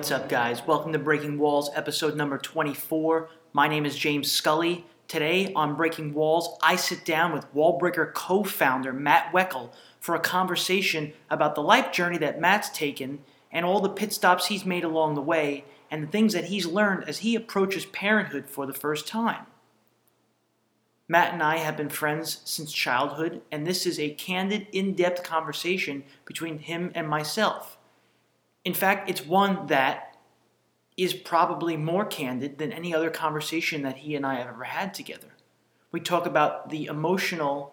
What's up, guys? Welcome to Breaking Walls, episode number 24. My name is James Scully. Today on Breaking Walls, I sit down with WallBreaker co-founder Matt Weckel for a conversation about the life journey that Matt's taken and all the pit stops he's made along the way and the things that he's learned as he approaches parenthood for the first time. Matt and I have been friends since childhood, and this is a candid, in-depth conversation between him and myself. In fact, it's one that is probably more candid than any other conversation that he and I have ever had together. We talk about the emotional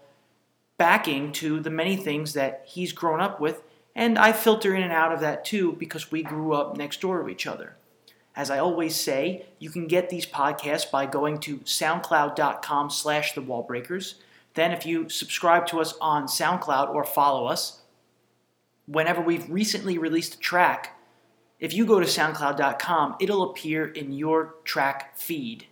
backing to the many things that he's grown up with, and I filter in and out of that too because we grew up next door to each other. As I always say, you can get these podcasts by going to soundcloud.com/thewallbreakers. Then if you subscribe to us on SoundCloud or follow us, whenever we've recently released a track, if you go to soundcloud.com, it'll appear in your track feed.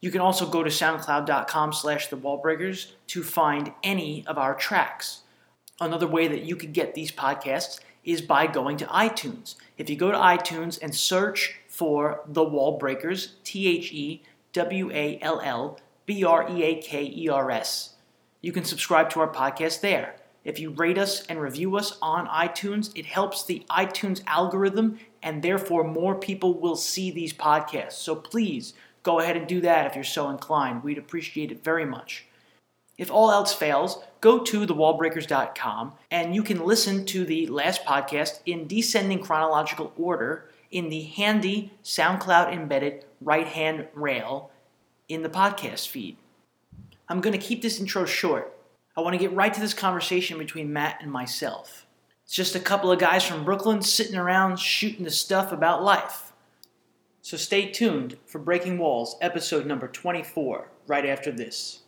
You can also go to soundcloud.com/thewallbreakers to find any of our tracks. Another way that you could get these podcasts is by going to iTunes. If you go to iTunes and search for The WallBreakers, TheWallBreakers, you can subscribe to our podcast there. If you rate us and review us on iTunes, it helps the iTunes algorithm, and therefore more people will see these podcasts. So please go ahead and do that if you're so inclined. We'd appreciate it very much. If all else fails, go to thewallbreakers.com, and you can listen to the last podcast in descending chronological order in the handy SoundCloud-embedded right-hand rail in the podcast feed. I'm going to keep this intro short. I want to get right to this conversation between Matt and myself. It's just a couple of guys from Brooklyn sitting around shooting the stuff about life. So stay tuned for Breaking Walls, episode number 24, right after this.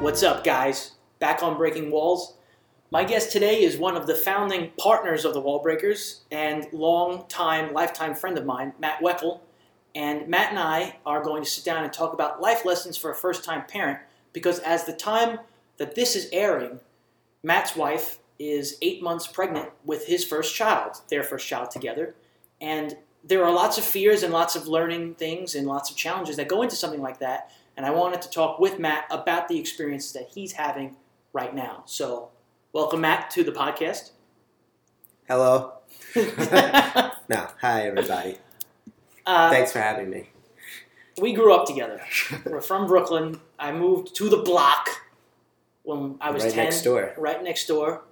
What's up, guys? Back on Breaking Walls. My guest today is one of the founding partners of the WallBreakers and long-time, lifetime friend of mine, Matt Weckel. And Matt and I are going to sit down and talk about life lessons for a first-time parent because as the time that this is airing, Matt's wife is 8 months pregnant with his first child, their first child together. And there are lots of fears and lots of learning things and lots of challenges that go into something like that. And I wanted to talk with Matt about the experiences that he's having right now. So welcome, Matt, to the podcast. Hello. No, hi, everybody. Thanks for having me. We grew up together. We're from Brooklyn. I moved to the block when I was 10. Right next door. Right next door.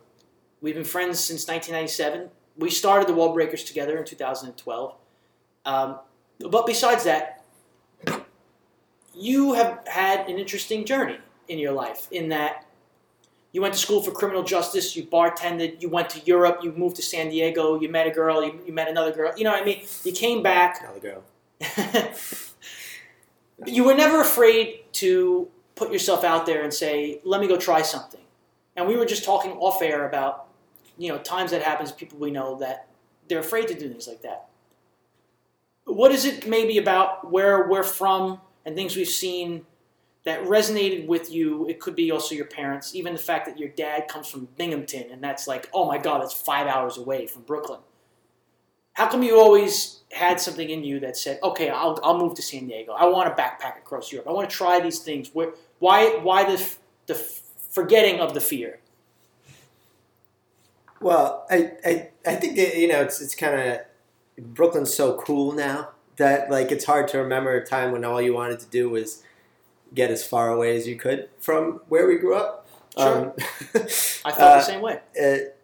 We've been friends since 1997. We started the WallBreakers together in 2012. But besides that, you have had an interesting journey in your life in that you went to school for criminal justice, you bartended, you went to Europe, you moved to San Diego, you met a girl, you met another girl. You know what I mean? You came back. Another girl. You were never afraid to put yourself out there and say, let me go try something. And we were just talking off air about, times that happens to people we know that they're afraid to do things like that. What is it maybe about where we're from and things we've seen that resonated with you? It could be also your parents, even the fact that your dad comes from Binghamton, and that's like, oh my God, that's 5 hours away from Brooklyn. How come you always had something in you that said, okay, I'll move to San Diego. I want to backpack across Europe. I want to try these things. Why the forgetting of the fear? Well, I think that, it's kind of, Brooklyn's so cool now that like it's hard to remember a time when all you wanted to do was get as far away as you could from where we grew up. Sure. I felt the same way. It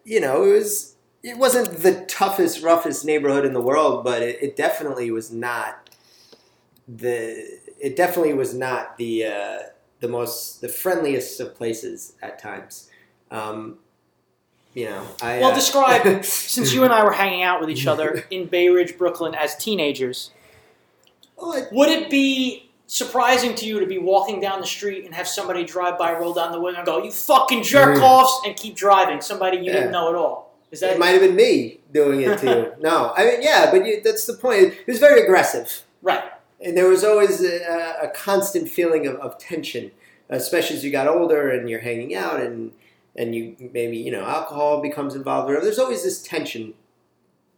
wasn't the toughest, roughest neighborhood in the world, but it definitely was not the friendliest of places at times. Describe, since you and I were hanging out with each other in Bay Ridge, Brooklyn as teenagers, would it be surprising to you to be walking down the street and have somebody drive by, roll down the window and go, you fucking jerk-offs, and keep driving? Somebody you didn't know at all. It might have been me doing it to you. No. I mean, yeah, but that's the point. It was very aggressive. Right. And there was always a constant feeling of tension, especially as you got older and you're hanging out and you maybe, you know, alcohol becomes involved. There's always this tension,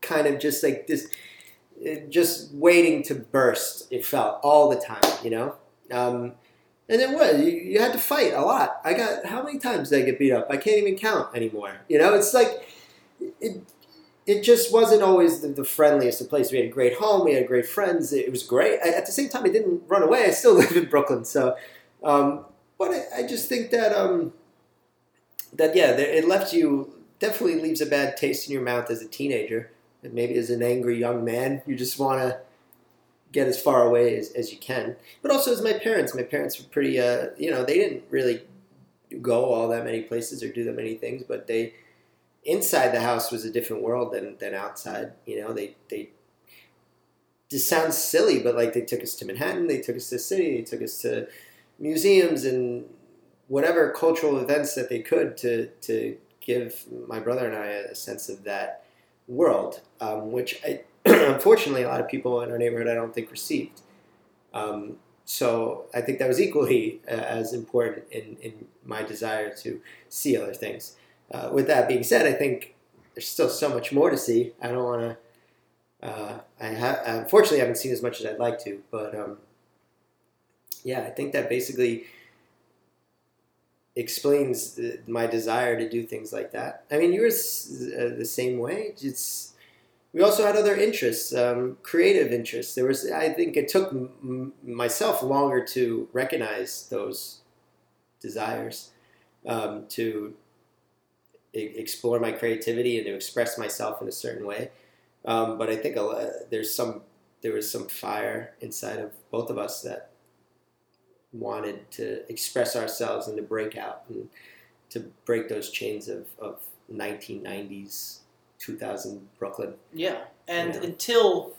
kind of just like this, just waiting to burst, it felt, all the time, you know? And it was, you had to fight a lot. I got, how many times did I get beat up? I can't even count anymore. You know, it's like, it just wasn't always the friendliest of places. We had a great home, we had great friends, it was great. At the same time, I didn't run away, I still live in Brooklyn, so, but I just think that, it left you, definitely leaves a bad taste in your mouth as a teenager, and maybe as an angry young man, you just want to get as far away as you can. But also as my parents were pretty, they didn't really go all that many places or do that many things, but they, inside the house was a different world than outside. You know, they this sounds silly, but like they took us to Manhattan, they took us to the city, they took us to museums and whatever cultural events that they could to give my brother and I a sense of that world, which I, unfortunately a lot of people in our neighborhood I don't think received. So I think that was equally as important in my desire to see other things. With that being said, I think there's still so much more to see. I don't want to, I unfortunately haven't seen as much as I'd like to, but I think that basically explains my desire to do things like that. I mean, you were the same way. We also had other interests, creative interests. There was, I think it took myself longer to recognize those desires, to explore my creativity and to express myself in a certain way, but I think there was some fire inside of both of us that wanted to express ourselves and to break out and to break those chains of 1990s 2000 Brooklyn. Yeah, and you know, until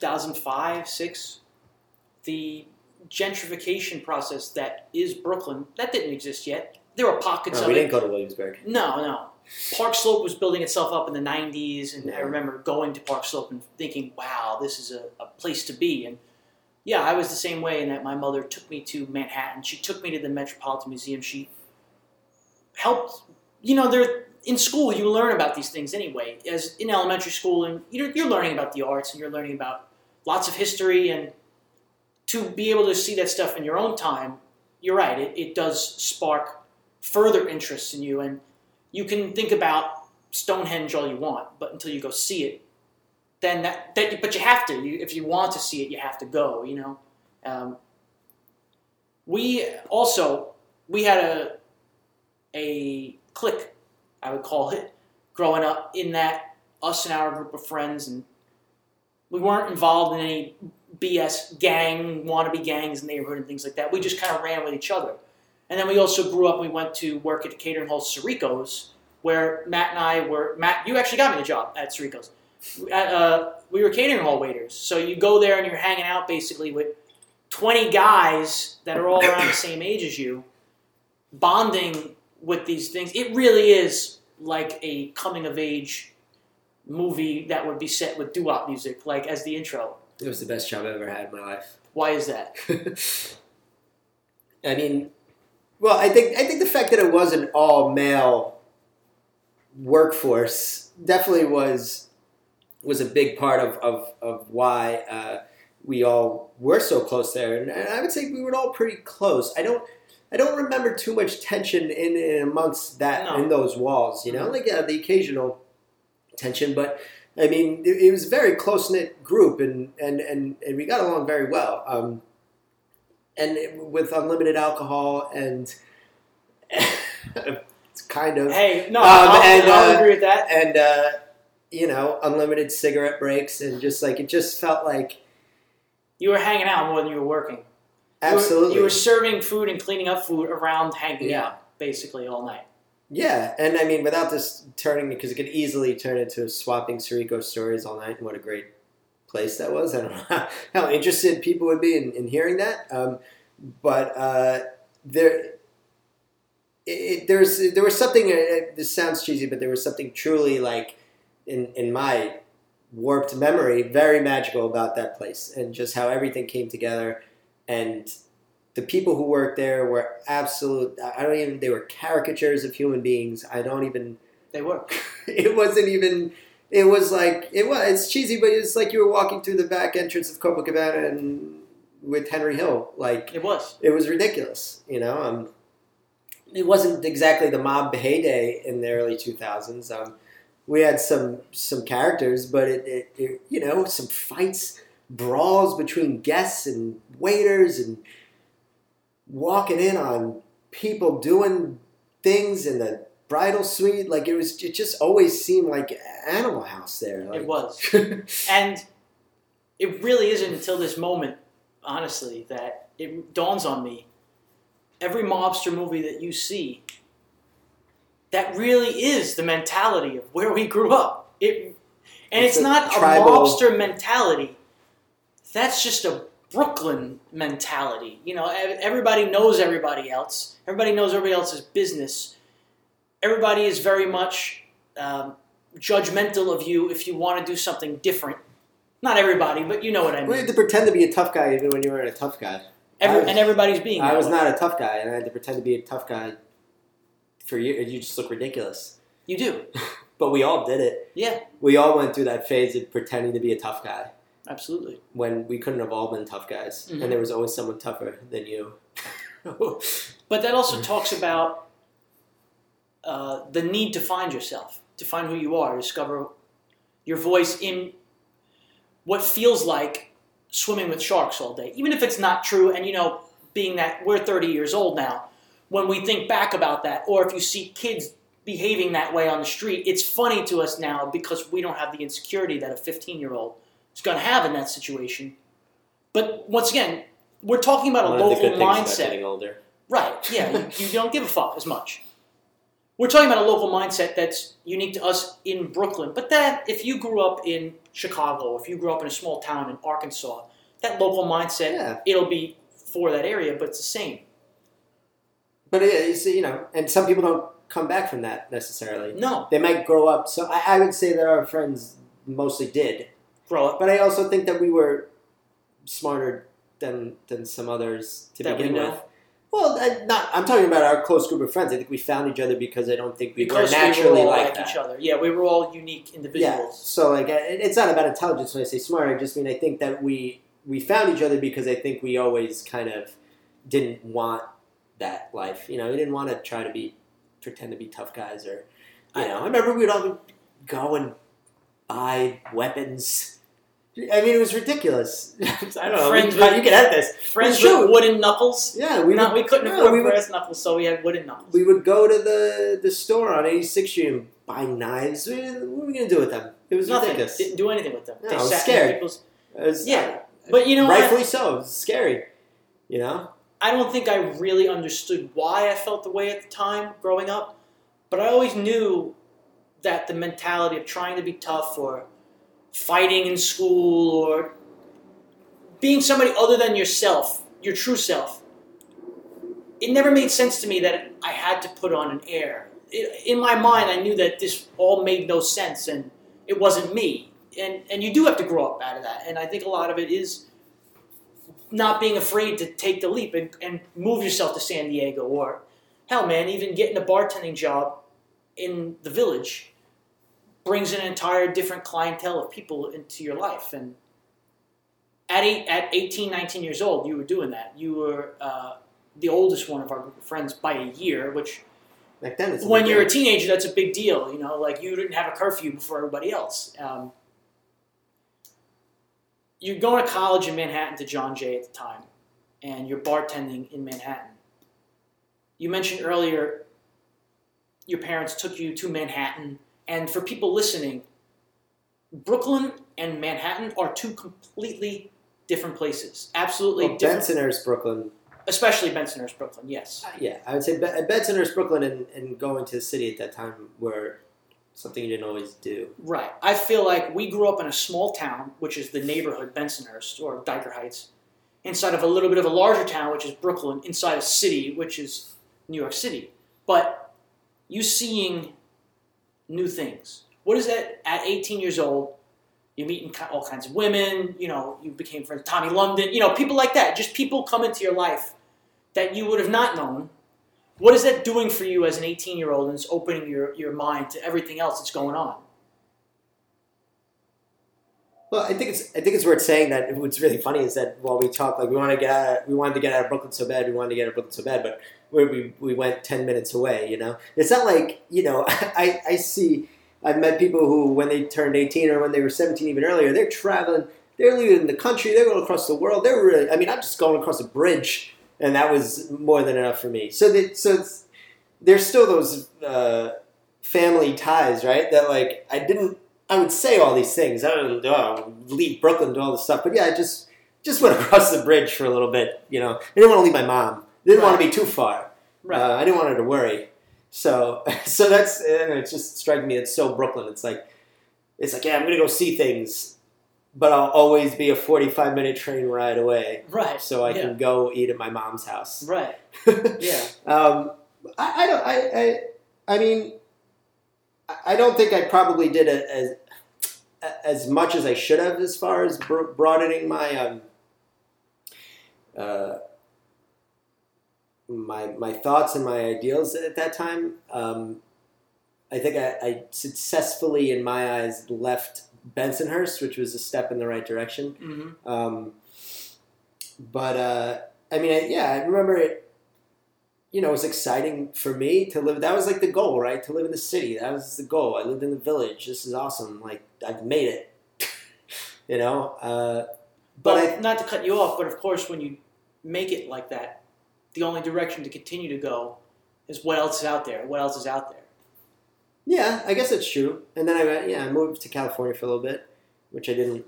2005-6, the gentrification process that is Brooklyn, that didn't exist yet. There were pockets of it. We didn't go to Williamsburg. No. Park Slope was building itself up in the 90s, and I remember going to Park Slope and thinking, wow, this is a place to be. And yeah, I was the same way in that my mother took me to Manhattan. She took me to the Metropolitan Museum. She helped, in school you learn about these things anyway. As in elementary school, and you're learning about the arts, and you're learning about lots of history, and to be able to see that stuff in your own time, you're right, it does spark further interests in you, and you can think about Stonehenge all you want, but until you go see it, then but you have to. If you want to see it, you have to go. We had a clique, I would call it, growing up, in that us and our group of friends, and we weren't involved in any BS wannabe gangs in the neighborhood and things like that. We just kind of ran with each other. And then we also grew up, we went to work at a catering hall, Sirico's, where Matt, you actually got me the job at Sirico's. We were catering hall waiters. So you go there and you're hanging out basically with 20 guys that are all around the same age as you, bonding with these things. It really is like a coming-of-age movie that would be set with doo-wop music, like as the intro. It was the best job I've ever had in my life. Why is that? I mean... Well, I think the fact that it was an all-male workforce definitely was a big part of why we all were so close there, and I would say we were all pretty close. I don't remember too much tension in amongst that in those walls, the occasional tension, but I mean it was a very close-knit group, and we got along very well. And with unlimited alcohol and kind of... Hey, no, I'll agree with that. And, unlimited cigarette breaks and just like, it just felt like... You were hanging out more than you were working. Absolutely. You were serving food and cleaning up food around hanging out basically all night. Yeah, and I mean, without this turning, because it could easily turn into swapping Sirico stories all night, and what a great... place that was. I don't know how interested people would be in hearing that, but there was something. This sounds cheesy, but there was something truly like in my warped memory, very magical about that place and just how everything came together. And the people who worked there were absolute, they were caricatures of human beings. They were. It's cheesy, but it's like you were walking through the back entrance of Copacabana and with Henry Hill. It was ridiculous, you know. It wasn't exactly the mob heyday in the early 2000s. We had some characters, but it you know, some fights, brawls between guests and waiters and walking in on people doing things in the bridal suite. It just always seemed like Animal House there. It was. And it really isn't until this moment, honestly, that it dawns on me. Every mobster movie that you see, that really is the mentality of where we grew up. It's not tribal, a mobster mentality. That's just a Brooklyn mentality. You know, everybody knows everybody else. Everybody knows everybody else's business. Everybody is very much judgmental of you if you want to do something different. Not everybody, but you know what I mean. We had to pretend to be a tough guy even when you weren't a tough guy. Everybody's being. I was not a tough guy, and I had to pretend to be a tough guy for you. You just look ridiculous. You do. But we all did it. Yeah. We all went through that phase of pretending to be a tough guy. Absolutely. When we couldn't have all been tough guys, mm-hmm. and there was always someone tougher than you. But that also talks about the need to find yourself, to find who you are, discover your voice in what feels like swimming with sharks all day, even if it's not true. And, you know, being that we're 30 years old now, when we think back about that, or if you see kids behaving that way on the street, it's funny to us now because we don't have the insecurity that a 15-year-old is going to have in that situation. But once again, we're talking about a local mindset. Getting older. Right, yeah. You don't give a fuck as much. We're talking about a local mindset that's unique to us in Brooklyn. But that, if you grew up in Chicago, if you grew up in a small town in Arkansas, that local mindset, it'll be for that area, but it's the same. But it's, you know, and some people don't come back from that necessarily. No. They might grow up. So I would say that our friends mostly did grow up. But I also think that we were smarter than some others to begin with. Well, I'm talking about our close group of friends. I think we found each other because I don't think we were naturally like each other. Yeah, we were all unique individuals. Yeah, so it's not about intelligence when I say smart. I just mean I think that we found each other because I think we always kind of didn't want that life. You know, we didn't want to try to pretend to be tough guys or, I remember we'd all go and buy weapons. I mean, it was ridiculous. I don't know. You can have this. Friends with wooden knuckles. Yeah. We couldn't afford brass knuckles, so we had wooden knuckles. We would go to the store on 86th Street and buy knives. What were we going to do with them? It was nothing. Ridiculous. Didn't do anything with them. No, I was scared. But you know what? Rightfully so. It was scary, you know? I don't think I really understood why I felt the way at the time growing up, but I always knew that the mentality of trying to be tough or fighting in school or being somebody other than yourself, your true self. It never made sense to me that I had to put on an air. In my mind, I knew that this all made no sense and it wasn't me. And you do have to grow up out of that. And I think a lot of it is not being afraid to take the leap and move yourself to San Diego or, hell man, even getting a bartending job in the village brings an entire different clientele of people into your life. And at 18, 19 years old, you were doing that. You were the oldest one of our group of friends by a year, which back then when you're a teenager, that's a big deal. You know, like you didn't have a curfew before everybody else. You're going to college in Manhattan to John Jay at the time, and you're bartending in Manhattan. You mentioned earlier your parents took you to Manhattan. And for people listening, Brooklyn and Manhattan are two completely different places. Absolutely different. Bensonhurst, Brooklyn. Especially Bensonhurst, Brooklyn, yes. Yeah, I would say Bensonhurst, Brooklyn and going to the city at that time were something you didn't always do. Right. I feel like we grew up in a small town, which is the neighborhood Bensonhurst or Dyker Heights, inside of a little bit of a larger town, which is Brooklyn, inside a city, which is New York City. But you seeing new things. What is that at 18 years old You're meeting all kinds of women. You know, you became friends with Tommy London. You know, people like that. Just people come into your life that you would have not known. What is that doing for you as an 18-year-old, and it's opening your mind to everything else that's going on? Well, I think it's worth saying that what's really funny is that while we talk, like we wanted to get out of Brooklyn so bad, but we went 10 minutes away. You know, it's not like, you know, I've met people who, when they turned 18 or when they were 17, even earlier, they're traveling, they're leaving the country, they're going across the world. They're really, I mean, I'm just going across a bridge, and that was more than enough for me. So there's still those family ties, right? That, like, I would say all these things. I would leave Brooklyn, do all this stuff. But yeah, I just went across the bridge for a little bit, you know. I didn't want to leave my mom. I didn't want to be too far. Right. I didn't want her to worry. So that's, and it just strikes me, it's so Brooklyn. It's like, yeah, I'm going to go see things, but I'll always be a 45-minute train ride away. Right. So I can go eat at my mom's house. Right. Yeah. I don't think I probably did as much as I should have as far as broadening my my thoughts and my ideals at that time. I think I successfully, in my eyes, left Bensonhurst, which was a step in the right direction. Mm-hmm. I remember it. You know, it was exciting for me to live. That was like the goal, right? To live in the city. That was the goal. I lived in the village. This is awesome. Like, I've made it, you know? But not to cut you off, but of course, when you make it like that, the only direction to continue to go is what else is out there. Yeah, I guess it's true. And then I moved to California for a little bit, which I didn't.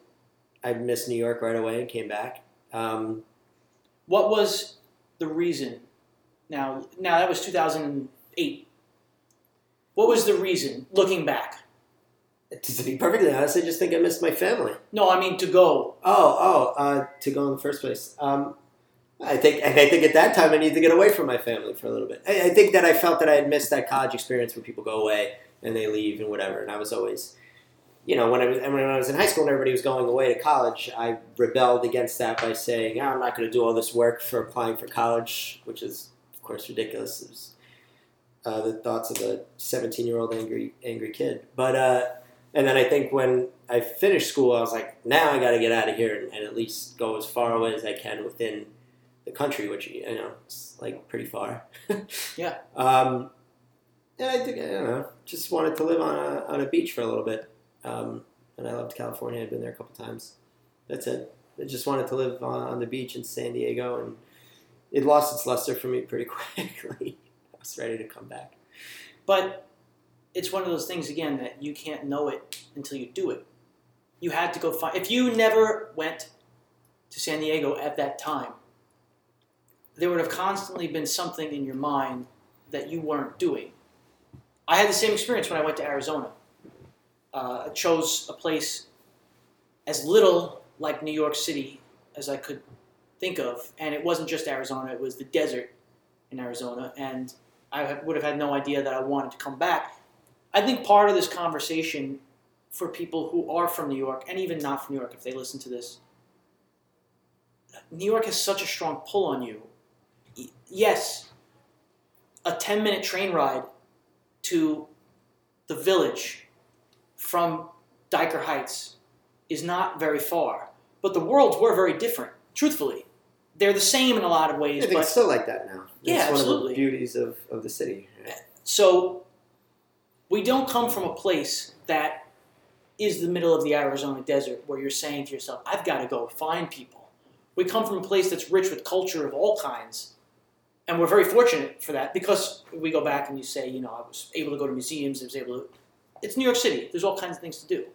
I missed New York right away and came back. What was the reason... Now that was 2008. What was the reason, looking back? To be perfectly honest, I just think I missed my family. No, I mean to go. To go in the first place. I think at that time I needed to get away from my family for a little bit. I think that I felt that I had missed that college experience where people go away and they leave and whatever. And I was always, you know, when I was in high school and everybody was going away to college, I rebelled against that by saying, I'm not going to do all this work for applying for college, which is... Of course, ridiculous. It was, the thoughts of a 17-year-old angry kid. But and then I think when I finished school, I was like, now I got to get out of here and at least go as far away as I can within the country, which, you know, it's like pretty far. Yeah. And I think, I don't know, just wanted to live on a beach for a little bit. And I loved California. I've been there a couple times. That's it. I just wanted to live on the beach in San Diego, and it lost its luster for me pretty quickly. I was ready to come back. But it's one of those things, again, that you can't know it until you do it. You had to go find... If you never went to San Diego at that time, there would have constantly been something in your mind that you weren't doing. I had the same experience when I went to Arizona. I chose a place as little like New York City as I could think of, and it wasn't just Arizona, it was the desert in Arizona, and I would have had no idea that I wanted to come back. I think part of this conversation for people who are from New York, and even not from New York if they listen to this, New York has such a strong pull on you. Yes, a 10-minute train ride to the village from Dyker Heights is not very far, but the worlds were very different, truthfully. They're the same in a lot of ways. I think it's still like that now. It's absolutely. One of the beauties of the city. Right? So we don't come from a place that is the middle of the Arizona desert where you're saying to yourself, I've got to go find people. We come from a place that's rich with culture of all kinds. And we're very fortunate for that because we go back and you say, you know, I was able to go to museums. It's New York City. There's all kinds of things to do.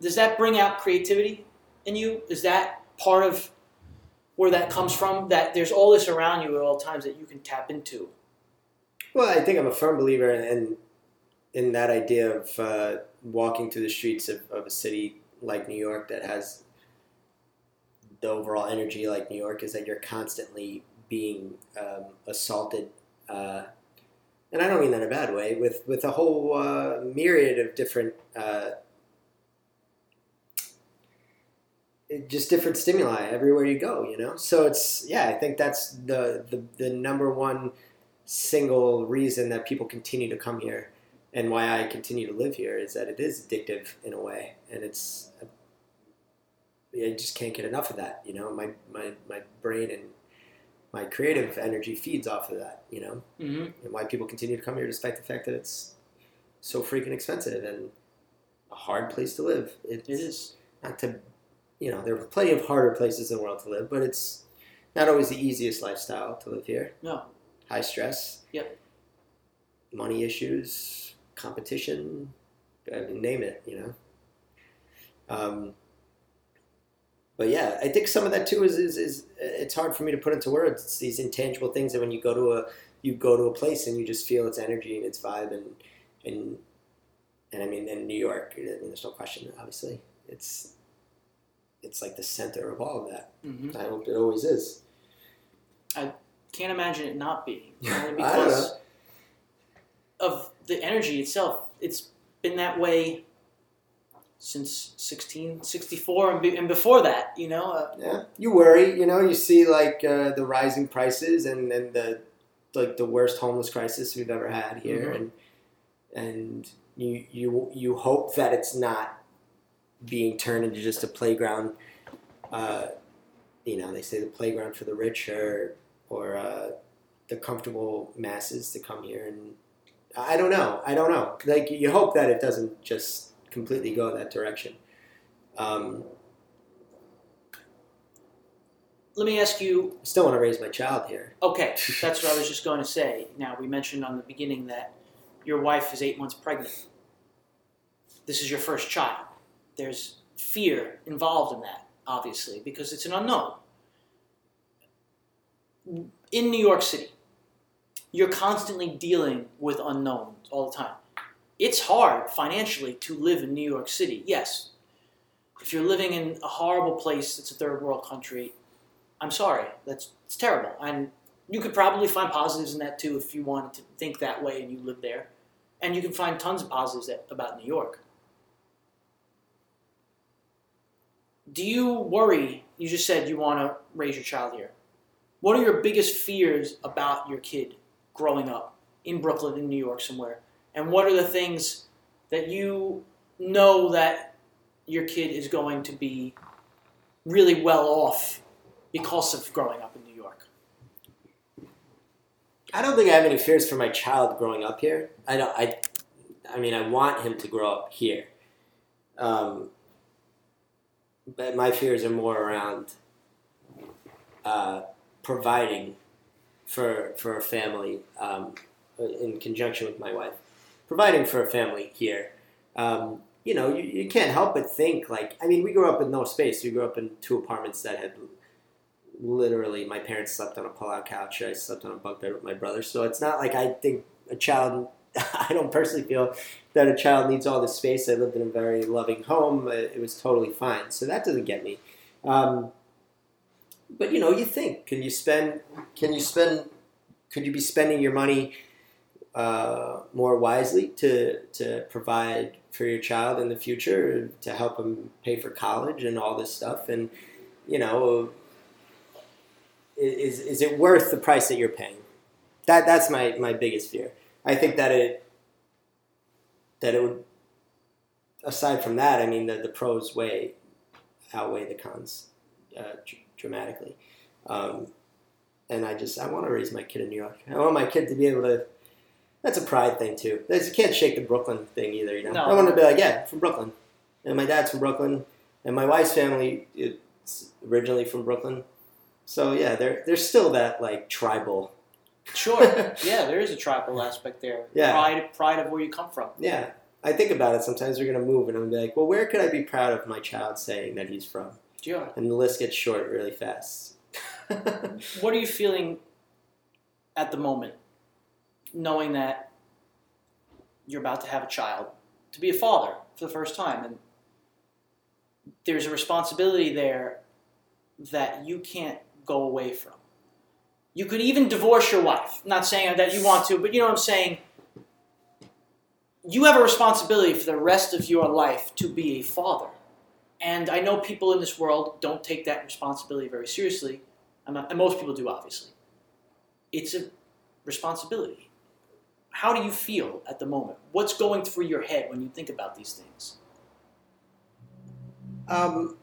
Does that bring out creativity in you? Is that part of where that comes from? That there's all this around you at all times that you can tap into? Well, I think I'm a firm believer in that idea of walking through the streets of a city like New York that has the overall energy like New York, is that you're constantly being assaulted and I don't mean that in a bad way, with a whole myriad of different, just different stimuli everywhere you go, you know? So it's, yeah, I think that's the number one single reason that people continue to come here and why I continue to live here is that it is addictive in a way. And it's, I just can't get enough of that, you know? My brain and my creative energy feeds off of that, you know? Mm-hmm. And why people continue to come here despite the fact that it's so freaking expensive and a hard place to live. It is. Not to, you know, there are plenty of harder places in the world to live, but it's not always the easiest lifestyle to live here. No. High stress. Yep. Money issues, competition, I mean, name it, you know? But yeah, I think some of that too is it's hard for me to put into words. It's these intangible things that when you go to a place and you just feel its energy and its vibe and I mean in New York, I mean, there's no question. Obviously, it's like the center of all of that. Mm-hmm. I hope it always is. I can't imagine it not being. Only because of the energy itself. It's been that way since 1664 and before that, you know? Yeah, you worry, you know, you see like the rising prices and the worst homeless crisis we've ever had here. Mm-hmm. And you hope that it's not being turned into just a playground. You know, they say the playground for the rich or the comfortable masses to come here. And I don't know. Like you hope that it doesn't just completely go that direction. Let me ask you... I still want to raise my child here. Okay, that's what I was just going to say. Now, we mentioned on the beginning that your wife is 8 months pregnant. This is your first child. There's fear involved in that, obviously, because it's an unknown. In New York City, you're constantly dealing with unknowns all the time. It's hard financially to live in New York City. Yes, if you're living in a horrible place that's a third world country, I'm sorry, it's terrible. And you could probably find positives in that too if you wanted to think that way and you live there. And you can find tons of positives about New York. Do you worry? You just said you want to raise your child here. What are your biggest fears about your kid growing up in Brooklyn, in New York somewhere? And what are the things that you know that your kid is going to be really well off because of growing up in New York? I don't think I have any fears for my child growing up here. I mean, I want him to grow up here. But my fears are more around providing for a family in conjunction with my wife. Providing for a family here, you know, you can't help but think like, I mean, we grew up in no space. We grew up in two apartments that had literally, my parents slept on a pullout couch. I slept on a bunk bed with my brother. So it's not like I think I don't personally feel that a child needs all this space. I lived in a very loving home. It was totally fine. So that doesn't get me. But you know, you think, could you be spending your money more wisely to provide for your child in the future, to help him pay for college and all this stuff? And, you know, is it worth the price that you're paying? That's my biggest fear. I think that it would, aside from that, I mean, the pros outweigh the cons dramatically. And I want to raise my kid in New York. I want my kid to be able to. That's a pride thing, too. You can't shake the Brooklyn thing either, you know? No. I want to be like, yeah, from Brooklyn. And my dad's from Brooklyn. And my wife's family is originally from Brooklyn. So, yeah, there's still that, like, tribal. Sure. Yeah, there is a tribal aspect there. Yeah. Pride of where you come from. Yeah. I think about it. Sometimes we're going to move, and I'm like, well, where could I be proud of my child saying that he's from? Sure. And the list gets short really fast. What are you feeling at the moment? Knowing that you're about to have a child, to be a father for the first time. And there's a responsibility there that you can't go away from. You could even divorce your wife. I'm not saying that you want to, but you know what I'm saying. You have a responsibility for the rest of your life to be a father. And I know people in this world don't take that responsibility very seriously. And most people do, obviously. It's a responsibility. How do you feel at the moment? What's going through your head when you think about these things? Well,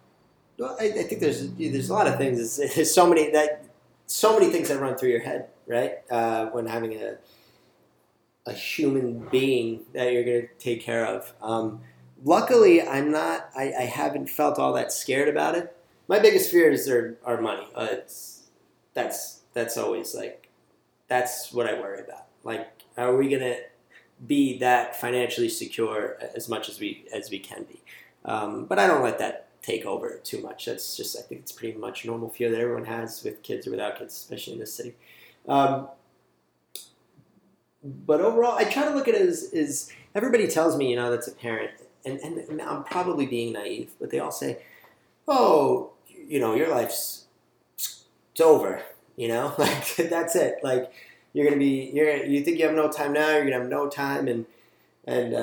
I think there's a lot of things. There's so many things that run through your head, right? When having a human being that you're going to take care of. Luckily, I haven't felt all that scared about it. My biggest fears are money. That's always like, that's what I worry about. Like, are we going to be that financially secure as much as we can be? But I don't let that take over too much. That's just, I think it's pretty much a normal fear that everyone has with kids or without kids, especially in this city. But overall, I try to look at it as everybody tells me, you know, that's a parent. And I'm probably being naive, but they all say, oh, you know, your life's, it's over, you know, like that's it. Like you think you have no time now, you're going to have no time. And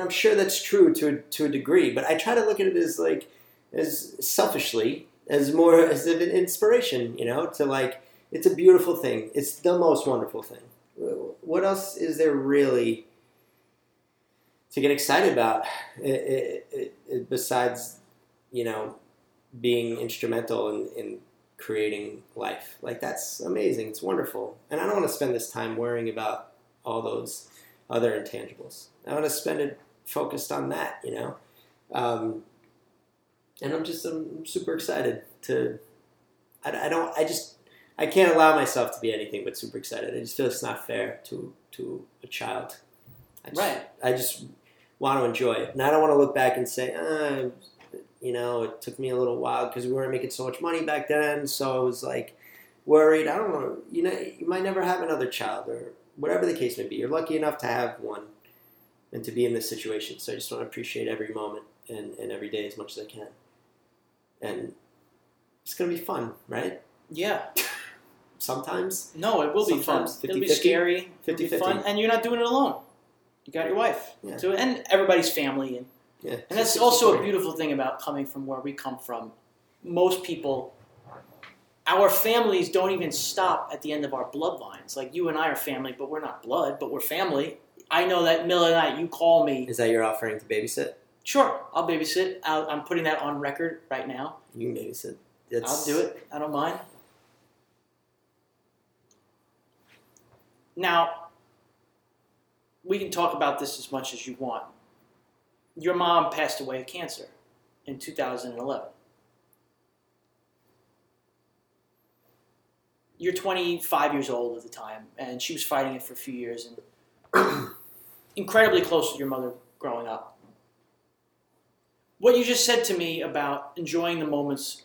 I'm sure that's true to a degree, but I try to look at it as like, as selfishly, as more as an inspiration, you know, to like, it's a beautiful thing. It's the most wonderful thing. What else is there really to get excited about it besides, you know, being instrumental in creating life? Like that's amazing. It's wonderful. And I don't want to spend this time worrying about all those other intangibles. I want to spend it focused on that, you know? And I'm super excited I can't allow myself to be anything but super excited. I just feel it's not fair to a child. I just want to enjoy it. And I don't want to look back and say, you know, it took me a little while because we weren't making so much money back then. So I was like worried. I don't know, you know, you might never have another child or whatever the case may be. You're lucky enough to have one and to be in this situation. So I just want to appreciate every moment and every day as much as I can. And it's going to be fun, right? Yeah. Sometimes. No, it will be fun. 50, it'll be 50, scary. 50, it'll be 50. Fun. And you're not doing it alone. You got your wife. Yeah. So, and everybody's family. And, yeah. And that's also a beautiful thing about coming from where we come from. Most people, our families don't even stop at the end of our bloodlines. Like you and I are family, but we're not blood, but we're family. I know that Miller and I, you call me. Is that your offering to babysit? Sure. I'll babysit. I'm putting that on record right now. You can babysit. I'll do it. I don't mind. Now, we can talk about this as much as you want. Your mom passed away of cancer in 2011. You're 25 years old at the time, and she was fighting it for a few years, and incredibly close to your mother growing up. What you just said to me about enjoying the moments,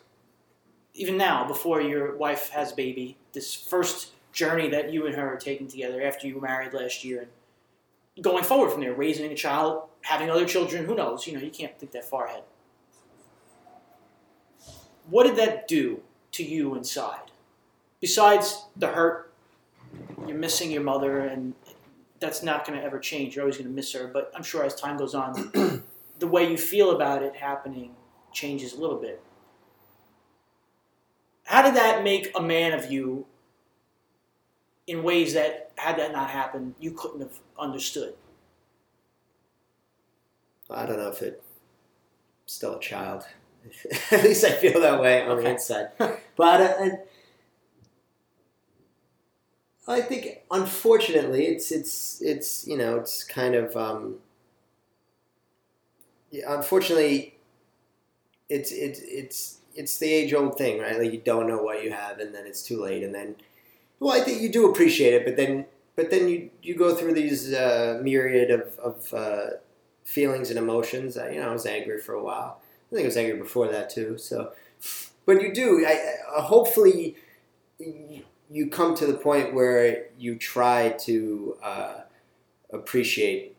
even now, before your wife has a baby, this first journey that you and her are taking together after you were married last year, and going forward from there, raising a child, having other children, who knows? You know, you can't think that far ahead. What did that do to you inside? Besides the hurt, you're missing your mother, and that's not going to ever change. You're always going to miss her, but I'm sure as time goes on, the way you feel about it happening changes a little bit. How did that make a man of you in ways that, had that not happened, you couldn't have understood? I don't know if it's still a child. At least I feel that way on the inside. But I think, unfortunately, it's you know, it's kind of unfortunately, it's the age-old thing, right? Like you don't know what you have, and then it's too late, and then. Well, I think you do appreciate it, but then you go through these myriad of feelings and emotions. You know, I was angry for a while. I think I was angry before that too. So, but you do. Hopefully, you come to the point where you try to appreciate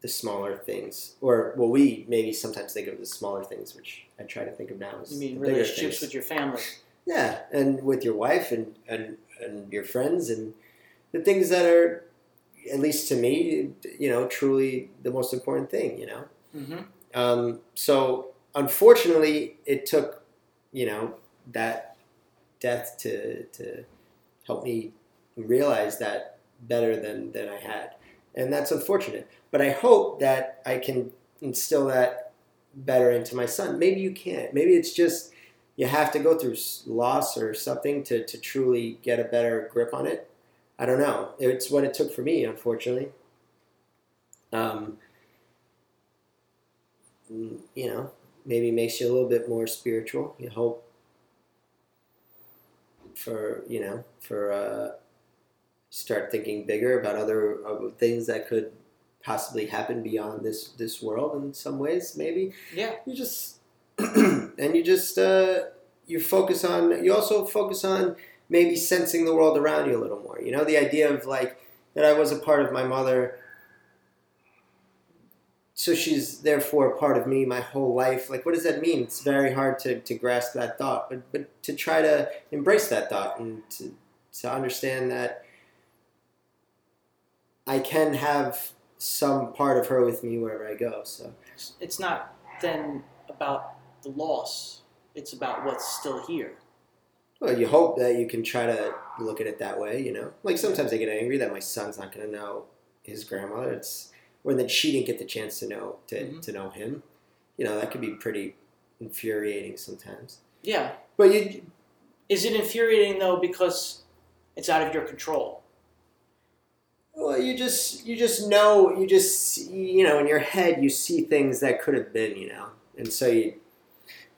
the smaller things, or well, we maybe sometimes think of the smaller things, which I try to think of now as. You mean relationships with your family? Yeah, and with your wife and your friends and the things that are, at least to me, you know, truly the most important thing, you know. Mm-hmm. So unfortunately, it took, you know, that death to help me realize that better than I had. And that's unfortunate. But I hope that I can instill that better into my son. Maybe you can't. Maybe it's just you have to go through loss or something to truly get a better grip on it. I don't know. It's what it took for me, unfortunately. You know, maybe it makes you a little bit more spiritual. You hope for, you know, for start thinking bigger about other things that could possibly happen beyond this world in some ways, maybe. Yeah. You also focus on maybe sensing the world around you a little more. You know, the idea of like that I was a part of my mother, so she's therefore a part of me my whole life. Like, what does that mean? It's very hard to grasp that thought, but to try to embrace that thought and to understand that I can have some part of her with me wherever I go. So it's not then about the loss. It's about what's still here. Well, you hope that you can try to look at it that way, you know? Like, sometimes I get angry that my son's not going to know his grandmother. Or that she didn't get the chance to know to know him. You know, that could be pretty infuriating sometimes. Yeah. But is it infuriating, though, because it's out of your control? Well, you just know, you know, in your head, you see things that could have been, you know? And so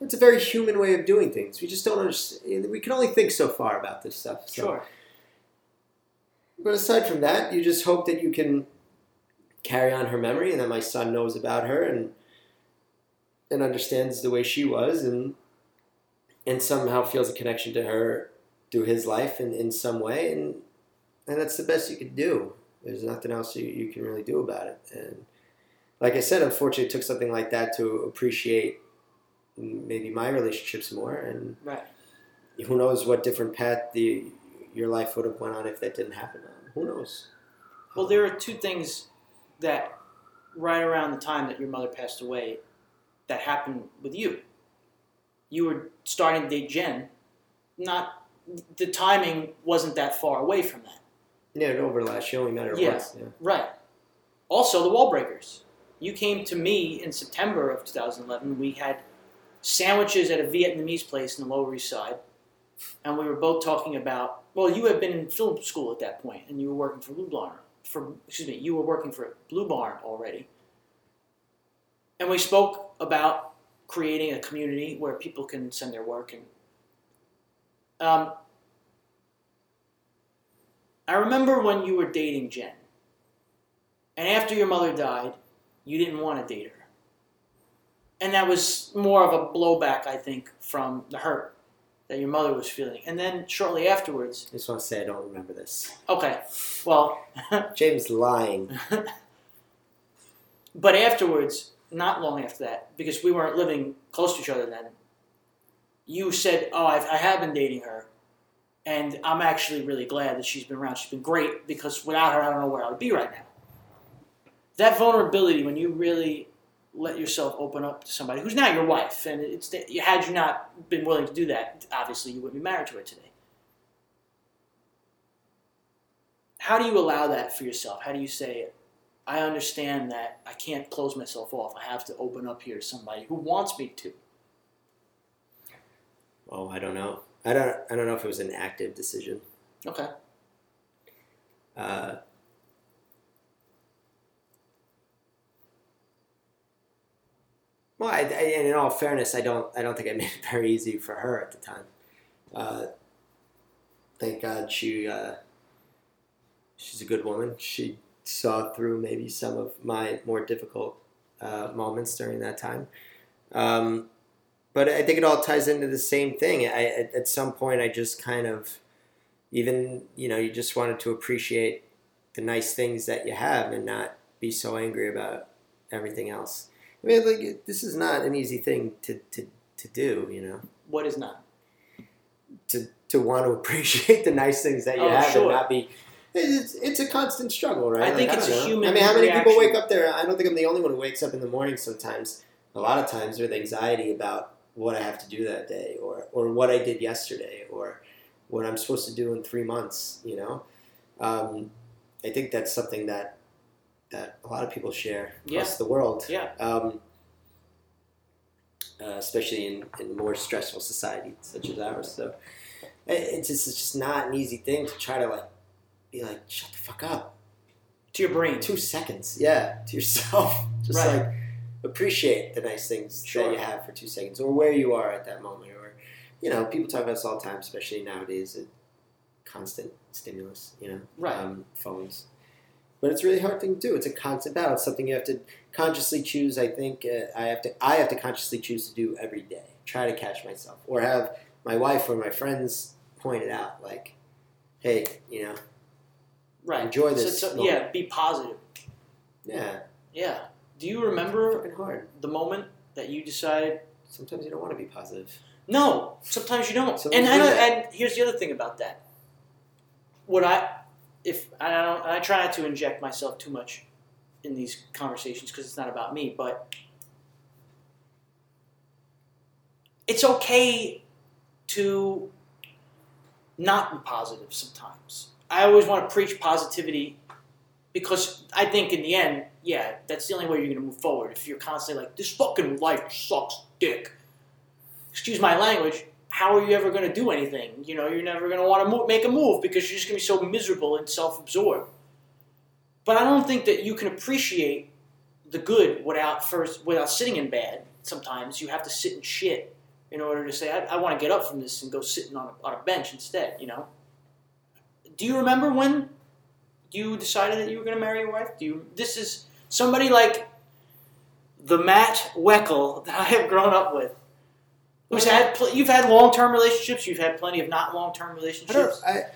it's a very human way of doing things. We just don't understand. We can only think so far about this stuff. So. Sure. But aside from that, you just hope that you can carry on her memory and that my son knows about her and understands the way she was and somehow feels a connection to her through his life in some way. And that's the best you could do. There's nothing else you can really do about it. And like I said, unfortunately, it took something like that to appreciate maybe my relationships more, and right. Who knows what different path your life would have went on if that didn't happen. Who knows? Well, there are two things that right around the time that your mother passed away that happened with you. You were starting to date Jen. The timing wasn't that far away from that. Yeah, it overlapped. She only met her once. Yeah, right. Also, the WallBreakers. You came to me in September of 2011. We had sandwiches at a Vietnamese place in the Lower East Side, and we were both talking about, well, you had been in film school at that point, and you were working for you were working for Blue Barn already. And we spoke about creating a community where people can send their work. And I remember when you were dating Jen, and after your mother died, you didn't want to date her. And that was more of a blowback, I think, from the hurt that your mother was feeling. And then shortly afterwards... I just want to say I don't remember this. Okay, well... James lying. But afterwards, not long after that, because we weren't living close to each other then, you said, oh, I have been dating her, and I'm actually really glad that she's been around. She's been great, because without her, I don't know where I would be right now. That vulnerability, when you really... let yourself open up to somebody who's not your wife. And had you not been willing to do that, obviously you wouldn't be married to her today. How do you allow that for yourself? How do you say, I understand that I can't close myself off. I have to open up here to somebody who wants me to. Oh, I don't know. I don't know if it was an active decision. Okay. Well, and in all fairness, I don't think I made it very easy for her at the time. Thank God she's a good woman. She saw through maybe some of my more difficult moments during that time. But I think it all ties into the same thing. At some point, I just kind of, even, you know, you just wanted to appreciate the nice things that you have and not be so angry about everything else. I mean, like, this is not an easy thing to do, you know? What is not? to want to appreciate the nice things that you have and not be. It's a constant struggle, right? I think it's a human. I mean, how many people wake up there? I don't think I'm the only one who wakes up in the morning sometimes. A lot of times with anxiety about what I have to do that day, or what I did yesterday, or what I'm supposed to do in 3 months. You know, I think that's something that a lot of people share across the world. Yeah. Especially in more stressful society such as ours. So it's just not an easy thing to try to be like, shut the fuck up. To your brain. 2 seconds. Yeah. To yourself. Just appreciate the nice things that you have for 2 seconds, or where you are at that moment. Or, people talk about this all the time, especially nowadays, a constant stimulus, phones. But it's a really hard thing to do. It's a constant battle. It's something you have to consciously choose. I think I have to consciously choose to do every day. Try to catch myself, or have my wife or my friends point it out, like, "Hey, enjoy this." So, yeah, be positive. Yeah. Yeah. Do you remember the moment that you decided? Sometimes you don't want to be positive. No, sometimes you don't. And here's the other thing about that. I try not to inject myself too much in these conversations because it's not about me, but it's okay to not be positive sometimes. I always want to preach positivity because I think in the end, that's the only way you're going to move forward. If you're constantly like, this fucking life sucks dick, excuse my language, how are you ever going to do anything? You're never going to want to make a move because you're just going to be so miserable and self-absorbed. But I don't think that you can appreciate the good without sitting in bad. Sometimes you have to sit in shit in order to say, I want to get up from this and go sitting on a bench instead, Do you remember when you decided that you were going to marry your wife? This is somebody like the Matt Weckel that I have grown up with. You've had long-term relationships. You've had plenty of not long-term relationships. I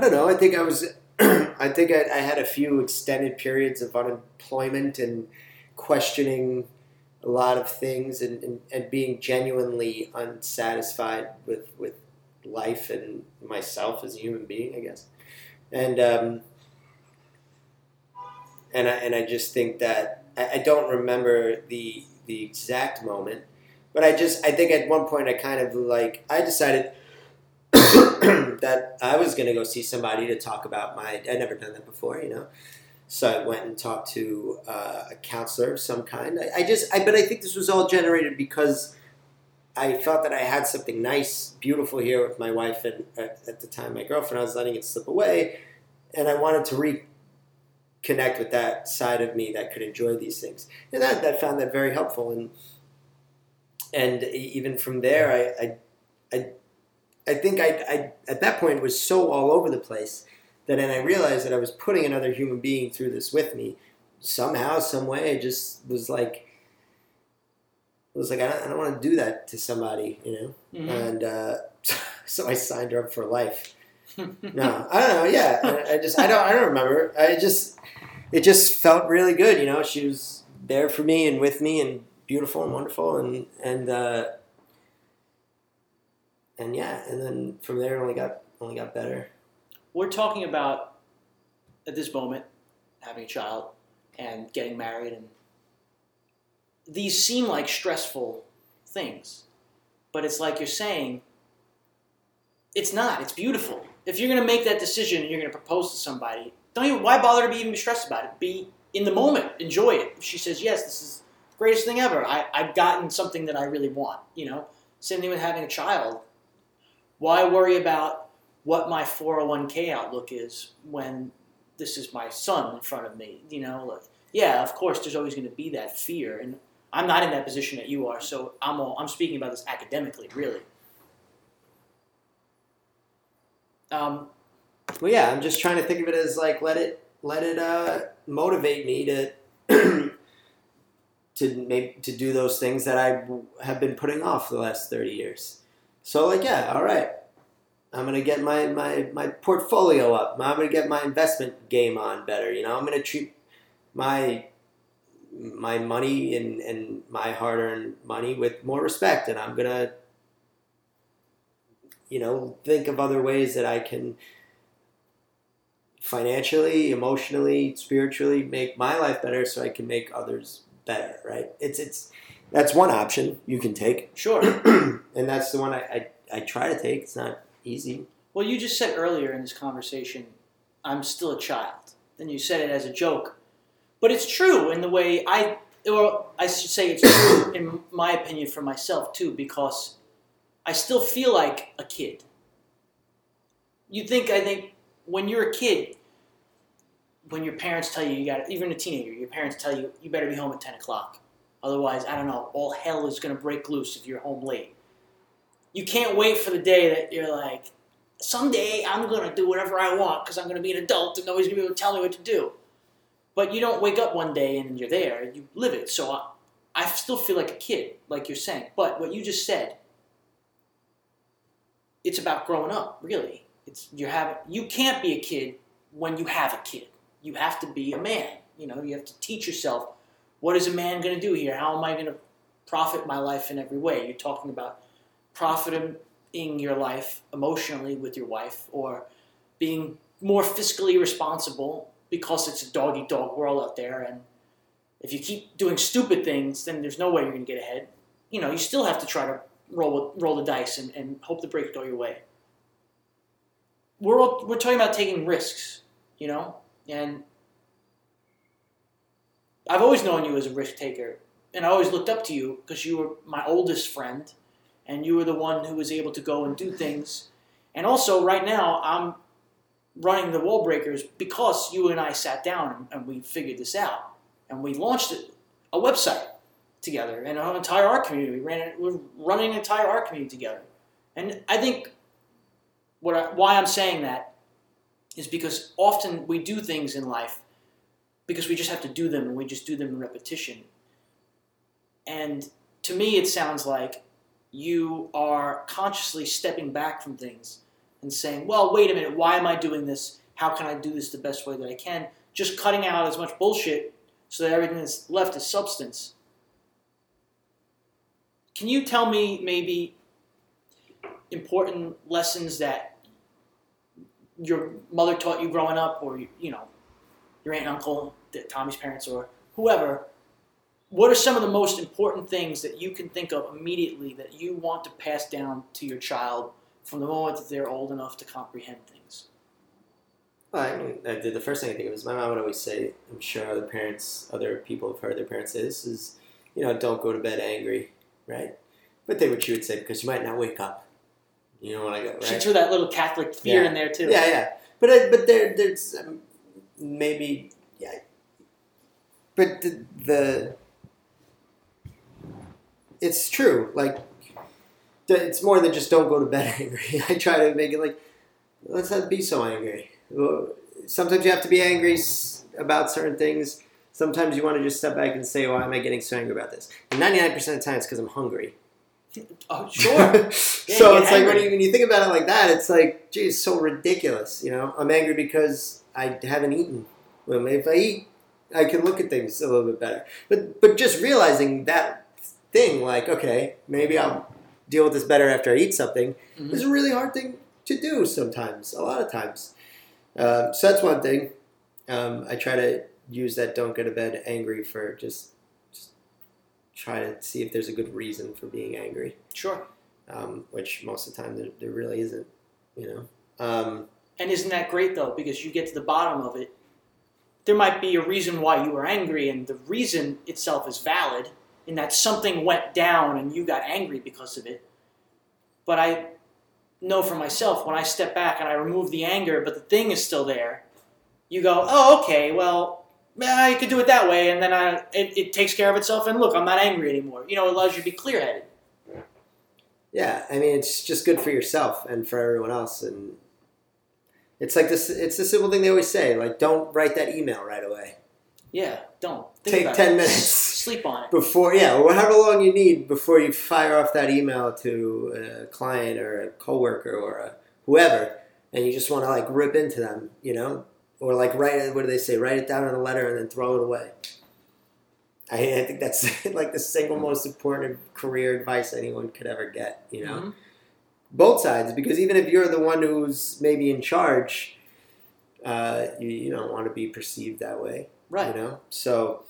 don't know. I think I was. I think I had a few extended periods of unemployment and questioning a lot of things and being genuinely unsatisfied with life and myself as a human being, I guess. And I just think that I don't remember the exact moment, but I think at one point I kind of I decided that I was going to go see somebody to talk about I'd never done that before, So I went and talked to a counselor of some kind. But I think this was all generated because I felt that I had something nice, beautiful here with my wife and at the time my girlfriend. I was letting it slip away, and I wanted to connect with that side of me that could enjoy these things, and that found that very helpful. And even from there, I think I at that point was so all over the place that then I realized that I was putting another human being through this with me somehow, some way. It just was like, I don't want to do that to somebody, Mm-hmm. And so I signed her up for life. No, I don't know. Yeah, I don't remember. It just felt really good. She was there for me and with me and beautiful and wonderful and yeah. And then from there, it only got better. We're talking about at this moment having a child and getting married, and these seem like stressful things, but it's like you're saying, it's not. It's beautiful. If you're going to make that decision and you're going to propose to somebody, why bother to even be stressed about it? Be in the moment. Enjoy it. If she says, yes, this is the greatest thing ever, I've gotten something that I really want, Same thing with having a child. Why worry about what my 401k outlook is when this is my son in front of me? Yeah, of course, there's always going to be that fear. And I'm not in that position that you are, so I'm speaking about this academically, really. Well, yeah, I'm just trying to think of it as let it motivate me to do those things that I have been putting off the last 30 years. So all right, I'm going to get my portfolio up. I'm going to get my investment game on better. I'm going to treat my my money and my hard-earned money with more respect, and I'm gonna, think of other ways that I can financially, emotionally, spiritually make my life better so I can make others better, right? It's that's one option you can take. Sure. And that's the one I try to take. It's not easy. Well, you just said earlier in this conversation, I'm still a child. Then you said it as a joke. But it's true in the way I should say it's true in my opinion for myself too, because I still feel like a kid. I think when you're a kid, when your parents tell you even a teenager, your parents tell you, you better be home at 10 o'clock. Otherwise, all hell is going to break loose if you're home late. You can't wait for the day that you're like, someday I'm going to do whatever I want because I'm going to be an adult and nobody's going to be able to tell me what to do. But you don't wake up one day and you're there. You live it. So I still feel like a kid, like you're saying. But what you just said, it's about growing up, really. You can't be a kid when you have a kid. You have to be a man. You have to teach yourself, what is a man going to do here? How am I going to profit my life in every way? You're talking about profiting your life emotionally with your wife, or being more fiscally responsible because it's a dog-eat-dog world out there. And if you keep doing stupid things, then there's no way you're going to get ahead. You still have to try to roll the dice and hope the breaks go your way. We're talking about taking risks, and I've always known you as a risk taker, and I always looked up to you because you were my oldest friend, and you were the one who was able to go and do things. And also, right now, I'm running the WallBreakers because you and I sat down and we figured this out, and we launched a website together, and our entire art community. We're running an entire art community together, and I think. Why I'm saying that is because often we do things in life because we just have to do them, and we just do them in repetition. And to me, it sounds like you are consciously stepping back from things and saying, well, wait a minute, why am I doing this? How can I do this the best way that I can? Just cutting out as much bullshit so that everything that's left is substance. Can you tell me maybe important lessons that your mother taught you growing up, or your aunt and uncle, Tommy's parents, or whoever? What are some of the most important things that you can think of immediately that you want to pass down to your child from the moment that they're old enough to comprehend things? Well, the first thing I think of is my mom would always say, I'm sure other people have heard their parents say this, is, don't go to bed angry, right? But she would say, because you might not wake up. You know what I got, right? She threw that little Catholic fear in there, too. Yeah, yeah. But there's maybe... Yeah. But the... It's true. Like, it's more than just don't go to bed angry. I try to make it like, let's not be so angry. Sometimes you have to be angry about certain things. Sometimes you want to just step back and say, why am I getting so angry about this? And 99% of the time it's because I'm hungry. Oh, sure. Yeah, so it's angry. Like when you think about it like that, it's like, geez, it's so ridiculous. I'm angry because I haven't eaten. Well, if I eat, I can look at things a little bit better. But just realizing that thing, like, okay, maybe I'll deal with this better after I eat something, mm-hmm. is a really hard thing to do sometimes, a lot of times. So that's one thing. I try to use that don't go to bed angry for just... try to see if there's a good reason for being angry. Sure. Which most of the time there really isn't, And isn't that great, though? Because you get to the bottom of it. There might be a reason why you were angry, and the reason itself is valid in that something went down and you got angry because of it. But I know for myself, when I step back and I remove the anger, but the thing is still there, you go, oh, okay, well... I could do it that way, and then it takes care of itself, and look, I'm not angry anymore. It allows you to be clear-headed. Yeah, it's just good for yourself and for everyone else. And it's like this. It's the simple thing they always say, like, don't write that email right away. Yeah, don't. Take 10 minutes. Sleep on it. Before, however long you need before you fire off that email to a client or a coworker or whoever, and you just want to, like, rip into them, Or write it down in a letter and then throw it away. I think that's like the single most important career advice anyone could ever get, you know, mm-hmm. both sides, because even if you're the one who's maybe in charge, you don't want to be perceived that way. Right. You know, so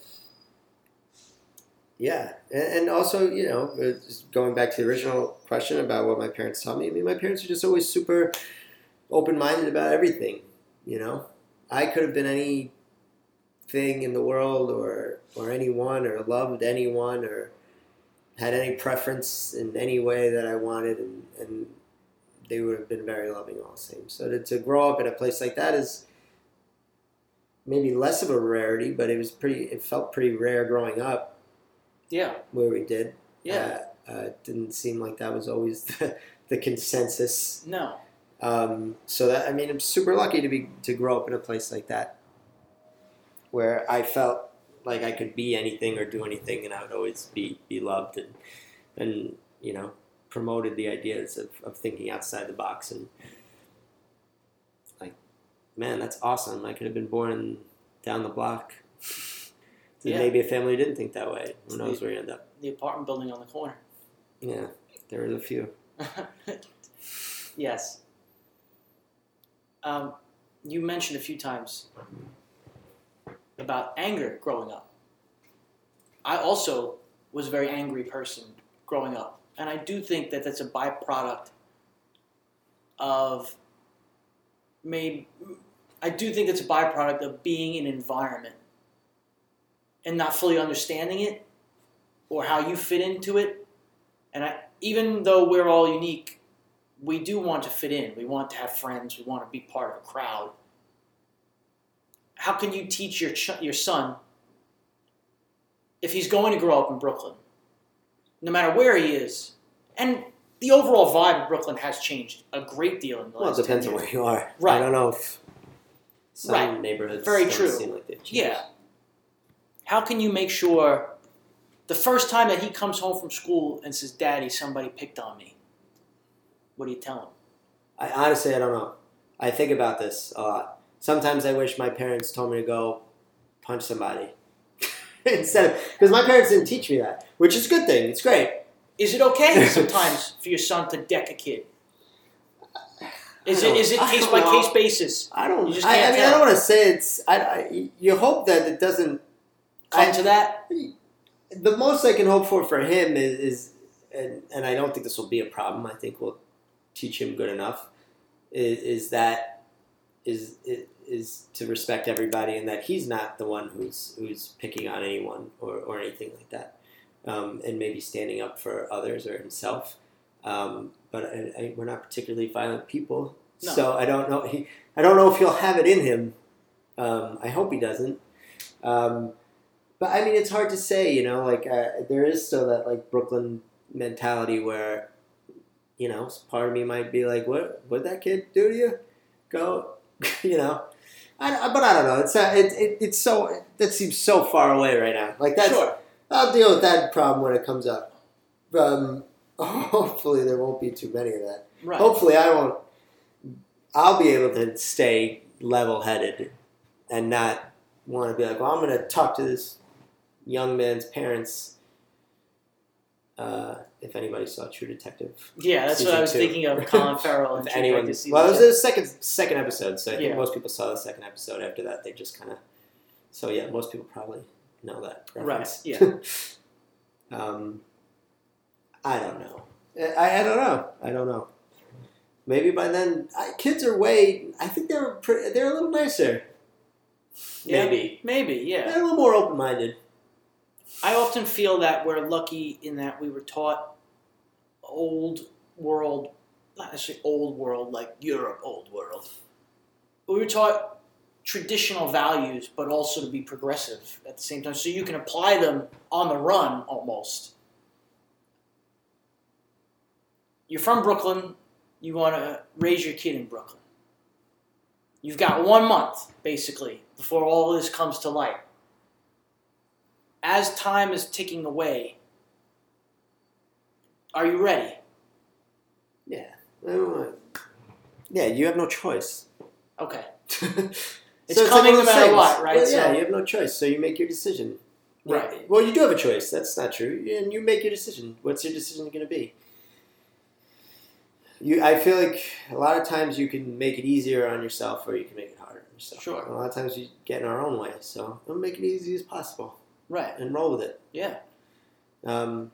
yeah. And also, you know, going back to the original question about what my parents taught me, I mean, my parents are just always super open-minded about everything, you know, I could have been anything in the world or anyone or loved anyone or had any preference in any way that I wanted, and they would have been very loving all the same. So to grow up in a place like that is maybe less of a rarity, but it felt pretty rare growing up. Yeah. Where we did. Yeah. It didn't seem like that was always the consensus. No. So that, I mean, I'm super lucky to grow up in a place like that where I felt like I could be anything or do anything, and I would always be loved and you know, promoted the ideas of thinking outside the box. And like, man, that's awesome. I could have been born down the block. Yeah. Maybe a family didn't think that way. Who knows where you end up. The apartment building on the corner. Yeah, there is a few. Yes. You mentioned a few times about anger growing up. I also was a very angry person growing up. And I do think that that's a byproduct of being in an environment and not fully understanding it or how you fit into it. And even though we're all unique, we do want to fit in. We want to have friends. We want to be part of a crowd. How can you teach your son, if he's going to grow up in Brooklyn, no matter where he is? And the overall vibe of Brooklyn has changed a great deal in the last 10 years. Well, it depends on where you are. Right. I don't know if some neighborhoods seem like they've changed. Yeah. How can you make sure the first time that he comes home from school and says, "Daddy, somebody picked on me," what do you tell him? I honestly don't know. I think about this a lot. Sometimes I wish my parents told me to go punch somebody instead, because my parents didn't teach me that, which is a good thing. It's great. Is it okay sometimes for your son to deck a kid? Is it case by case basis? I don't. You just can't I don't want to say it's. You hope that it doesn't come to that. The most I can hope for him is and I don't think this will be a problem. I think we'll teach him good enough. Is to respect everybody, and that he's not the one who's picking on anyone or anything like that, and maybe standing up for others or himself. But we're not particularly violent people, no. So I don't know. I don't know if he'll have it in him. I hope he doesn't. But I mean, it's hard to say. You know, like there is still that like Brooklyn mentality where, you know, part of me might be like, "What'd that kid do to you? Go." You know, but I don't know. It's so that seems so far away right now. Like that, sure. I'll deal with that problem when it comes up. Hopefully, there won't be too many of that. Right. Hopefully, I won't. I'll be able to stay level-headed and not want to be like, "Well, I'm going to talk to this young man's parents." If anybody saw True Detective. Yeah, that's what I was thinking of, Colin Farrell. And anyone, well, it was the second episode, so I think most people saw the second episode. After that, they just kind of... So yeah, most people probably know that reference. Right, yeah. I don't know. I don't know. Maybe by then... kids are way... I think they're a little nicer. Yeah, maybe, yeah. They're a little more open-minded. I often feel that we're lucky in that we were taught old world, not necessarily old world, like Europe old world. But we were taught traditional values, but also to be progressive at the same time. So you can apply them on the run almost. You're from Brooklyn. You want to raise your kid in Brooklyn. You've got 1 month, basically, before all this comes to light. As time is ticking away, are you ready? Yeah. Yeah, you have no choice. Okay. It's coming no matter what, right? Well, yeah, so you have no choice, so you make your decision. Right. Well, you do have a choice. That's not true. And you make your decision. What's your decision going to be? I feel like a lot of times you can make it easier on yourself or you can make it harder on yourself. Sure. A lot of times we get in our own way. So we'll make it as easy as possible. Right. And roll with it. Yeah. I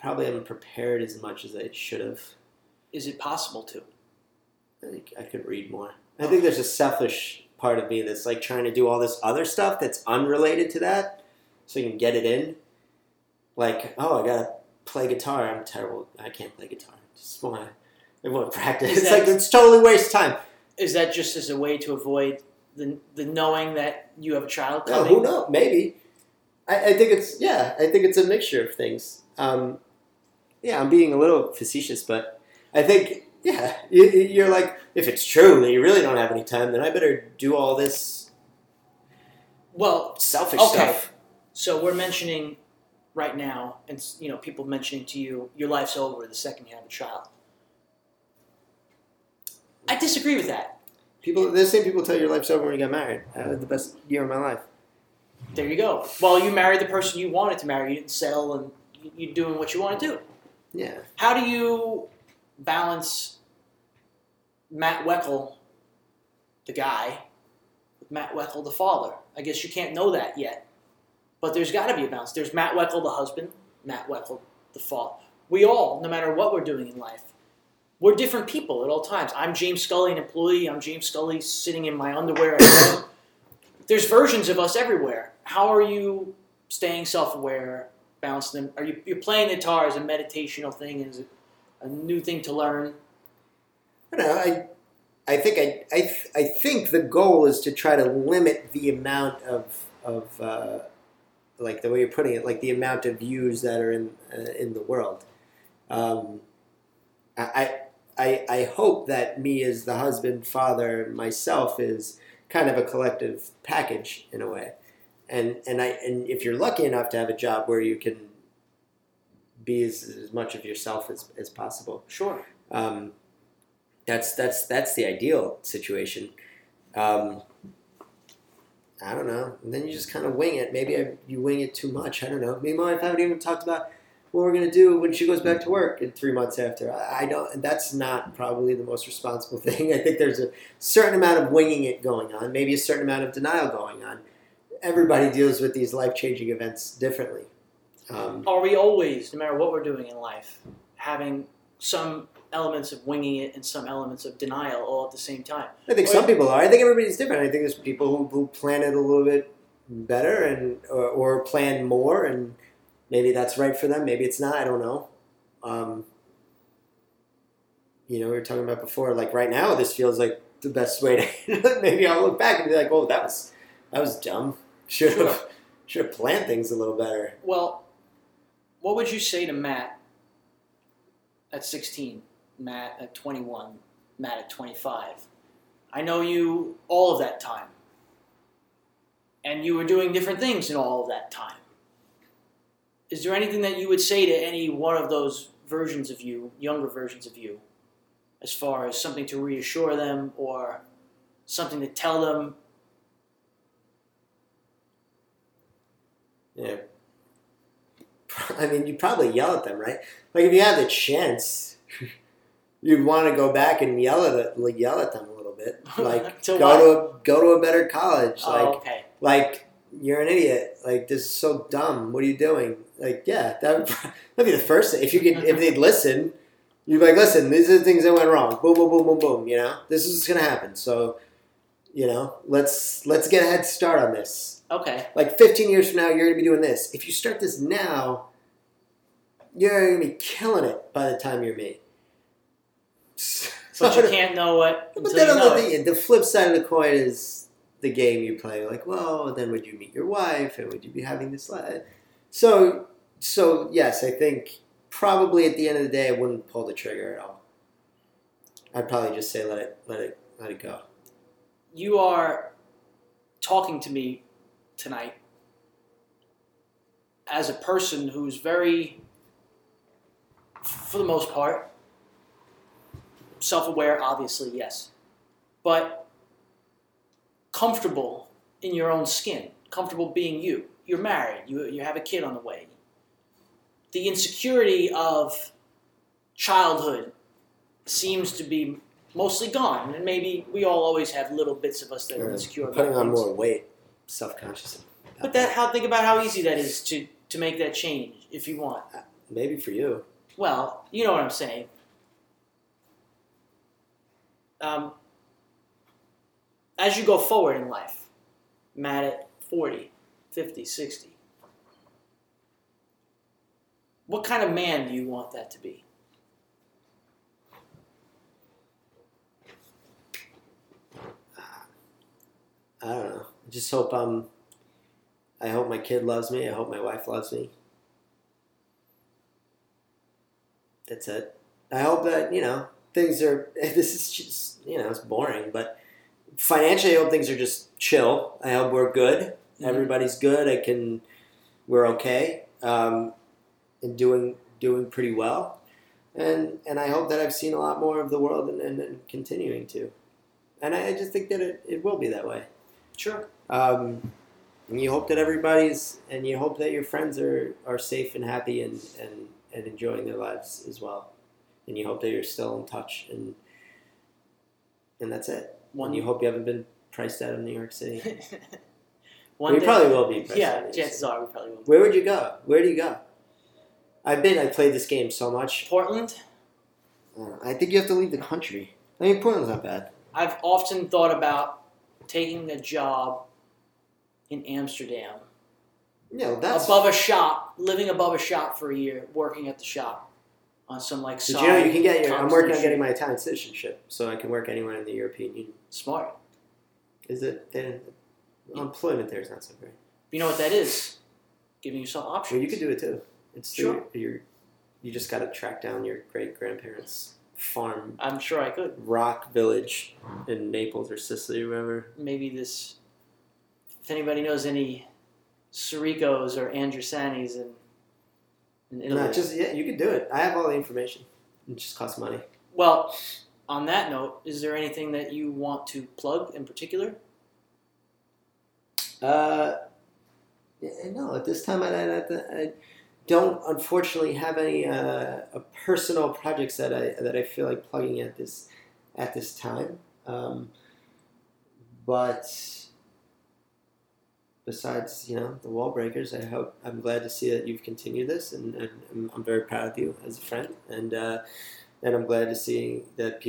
probably haven't prepared as much as I should have. Is it possible to? I think I could read more. I think there's a selfish part of me that's like trying to do all this other stuff that's unrelated to that so you can get it in. Like, oh, I got to play guitar. I'm terrible. I can't play guitar. Just want to practice. It's like it's totally waste time. Is that just as a way to avoid the knowing that you have a child coming? No, who knows? Maybe. I think it's a mixture of things. I'm being a little facetious, but I think, you're like, if it's true that you really don't have any time, then I better do all this selfish stuff. So we're mentioning right now, and people mentioning to you, your life's over the second you have a child. I disagree with that. The same people tell you your life's over when you get married. I had the best year of my life. There you go. Well, you married the person you wanted to marry. You didn't settle, and you're doing what you want to do. Yeah. How do you balance Matt Weckel, the guy, with Matt Weckel, the father? I guess you can't know that yet. But there's got to be a balance. There's Matt Weckel, the husband, Matt Weckel, the father. We all, no matter what we're doing in life, we're different people at all times. I'm James Scully, an employee. I'm James Scully sitting in my underwear at home. There's versions of us everywhere. How are you staying self-aware, balancing them? Are you're playing guitar as a meditational thing, as a new thing to learn? I don't know. I think the goal is to try to limit the amount of like the way you're putting it, like the amount of views that are in the world. I hope that me as the husband, father, myself is kind of a collective package in a way, and if you're lucky enough to have a job where you can be as much of yourself as possible, sure, that's the ideal situation. I don't know, and then you just kind of wing it. Maybe you wing it too much. I don't know. Me and my wife haven't even talked about what we're gonna do when she goes back to work in 3 months after. I don't. That's not probably the most responsible thing. I think there's a certain amount of winging it going on, maybe a certain amount of denial going on. Everybody deals with these life-changing events differently. Are we always, no matter what we're doing in life, having some elements of winging it and some elements of denial all at the same time? I think some people are. I think everybody's different. I think there's people who plan it a little bit better and or plan more and. Maybe that's right for them. Maybe it's not. I don't know. We were talking about before, like right now, this feels like the best way to, maybe I'll look back and be like, oh, that was dumb. Should have planned things a little better. Well, what would you say to Matt at 16, Matt at 21, Matt at 25? I know you all of that time. And you were doing different things in all of that time. Is there anything that you would say to any one of those versions of you, younger versions of you, as far as something to reassure them or something to tell them? Yeah. I mean, you probably yell at them, right? Like, if you had the chance, you'd want to go back and yell at them a little bit. Like, go to a better college. Oh, like, okay. Like, you're an idiot. Like, this is so dumb. What are you doing? Like, yeah, that'd be the first thing. If they'd listen, you'd be like, listen, these are the things that went wrong. Boom, boom, boom, boom, boom. This is what's gonna happen. So, let's get a head start on this. Okay. Like 15 years from now, you're gonna be doing this. If you start this now, you're gonna be killing it by the time you're me. But you can't know what. But then the flip side of the coin is. The game you play, like, well, then would you meet your wife, and would you be having this life? So yes, I think probably at the end of the day, I wouldn't pull the trigger at all. I'd probably just say, let it go. You are talking to me tonight as a person who's very, for the most part, self-aware, obviously, yes, but comfortable in your own skin, comfortable being you. you're married, you have a kid on the way. The insecurity of childhood seems to be mostly gone, and maybe we all always have little bits of us that are insecure. Putting on more weight, self-conscious. But think about how easy that is to make that change if you want. Maybe for you. Well, you know what I'm saying. As you go forward in life, Matt at 40, 50, 60, what kind of man do you want that to be? I don't know. I just hope I hope my kid loves me. I hope my wife loves me. That's it. I hope that, things are, this is just, it's boring, but financially I hope things are just chill. I hope we're good. Mm-hmm. Everybody's good. We're okay. And doing pretty well. And I hope that I've seen a lot more of the world and continuing to. And I just think that it will be that way. Sure. And you hope that you hope that your friends are safe and happy and enjoying their lives as well. And you hope that you're still in touch and that's it. And you hope you haven't been priced out of New York City. We probably will be priced out. Yeah, chances are we probably will be. Where would you go? Where do you go? I played this game so much. Portland? I think you have to leave the country. I mean, Portland's not bad. I've often thought about taking a job in Amsterdam. No, that's above a shop, living above a shop for a year, working at the shop on some like side. You can get I'm working on getting my Italian citizenship, so I can work anywhere in the European Union. Smart. Is it? Employment there is not so great. You know what that is? Giving yourself options. Well, you could do it too. It's sure. You just got to track down your great grandparents' farm. I'm sure I could. Rock village in Naples or Sicily or wherever. Maybe this. If anybody knows any Siricos or Andrusani's in Italy. No, you can do it. I have all the information. It just costs money. Well, on that note, is there anything that you want to plug in particular? No, at this time I don't unfortunately have any personal projects that I feel like plugging at this time. But besides, the WallBreakers, I'm glad to see that you've continued this, and I'm very proud of you as a friend, and I'm glad to see that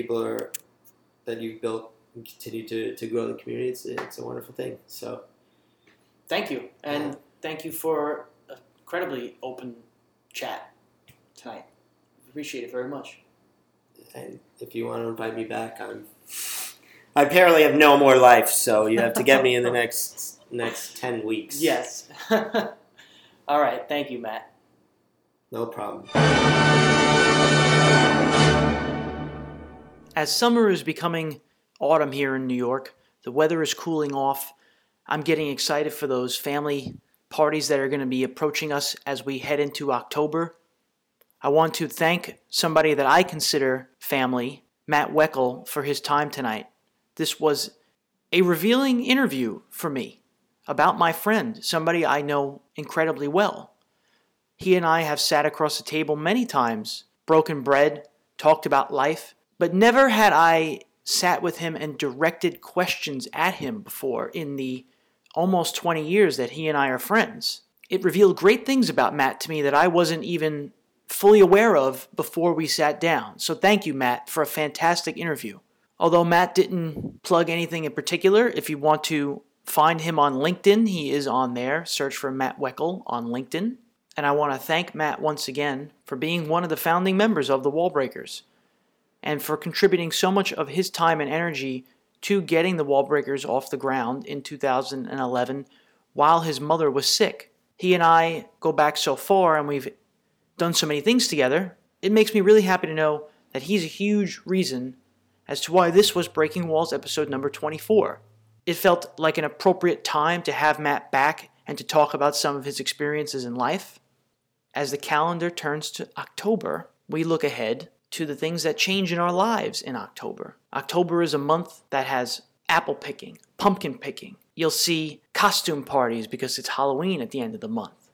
that you've built and continue to grow the community. It's a wonderful thing. So, thank you, and thank you for an incredibly open chat tonight. Appreciate it very much. And if you want to invite me back, I apparently have no more life, so you have to get me in the next 10 weeks. Yes. All right. Thank you, Matt. No problem. As summer is becoming autumn here in New York, the weather is cooling off. I'm getting excited for those family parties that are going to be approaching us as we head into October. I want to thank somebody that I consider family, Matt Weckel, for his time tonight. This was a revealing interview for me about my friend, somebody I know incredibly well. He and I have sat across the table many times, broken bread, talked about life, but never had I sat with him and directed questions at him before in the almost 20 years that he and I are friends. It revealed great things about Matt to me that I wasn't even fully aware of before we sat down. So thank you, Matt, for a fantastic interview. Although Matt didn't plug anything in particular, if you want to find him on LinkedIn, he is on there. Search for Matt Weckel on LinkedIn. And I want to thank Matt once again for being one of the founding members of the WallBreakers and for contributing so much of his time and energy to getting the WallBreakers off the ground in 2011 while his mother was sick. He and I go back so far and we've done so many things together. It makes me really happy to know that he's a huge reason as to why this was Breaking Walls episode number 24. It felt like an appropriate time to have Matt back and to talk about some of his experiences in life. As the calendar turns to October, we look ahead to the things that change in our lives in October. October is a month that has apple picking, pumpkin picking, you'll see costume parties because it's Halloween at the end of the month.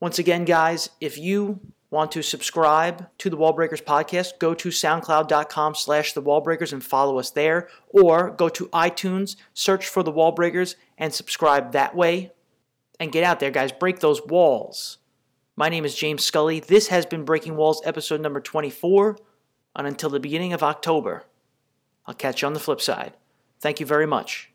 Once again, guys, if you want to subscribe to the WallBreakers podcast, go to soundcloud.com/thewallbreakers and follow us there, or go to iTunes, search for the WallBreakers, and subscribe that way. And get out there, guys. Break those walls. My name is James Scully. This has been Breaking Walls, episode number 24. And until the beginning of October, I'll catch you on the flip side. Thank you very much.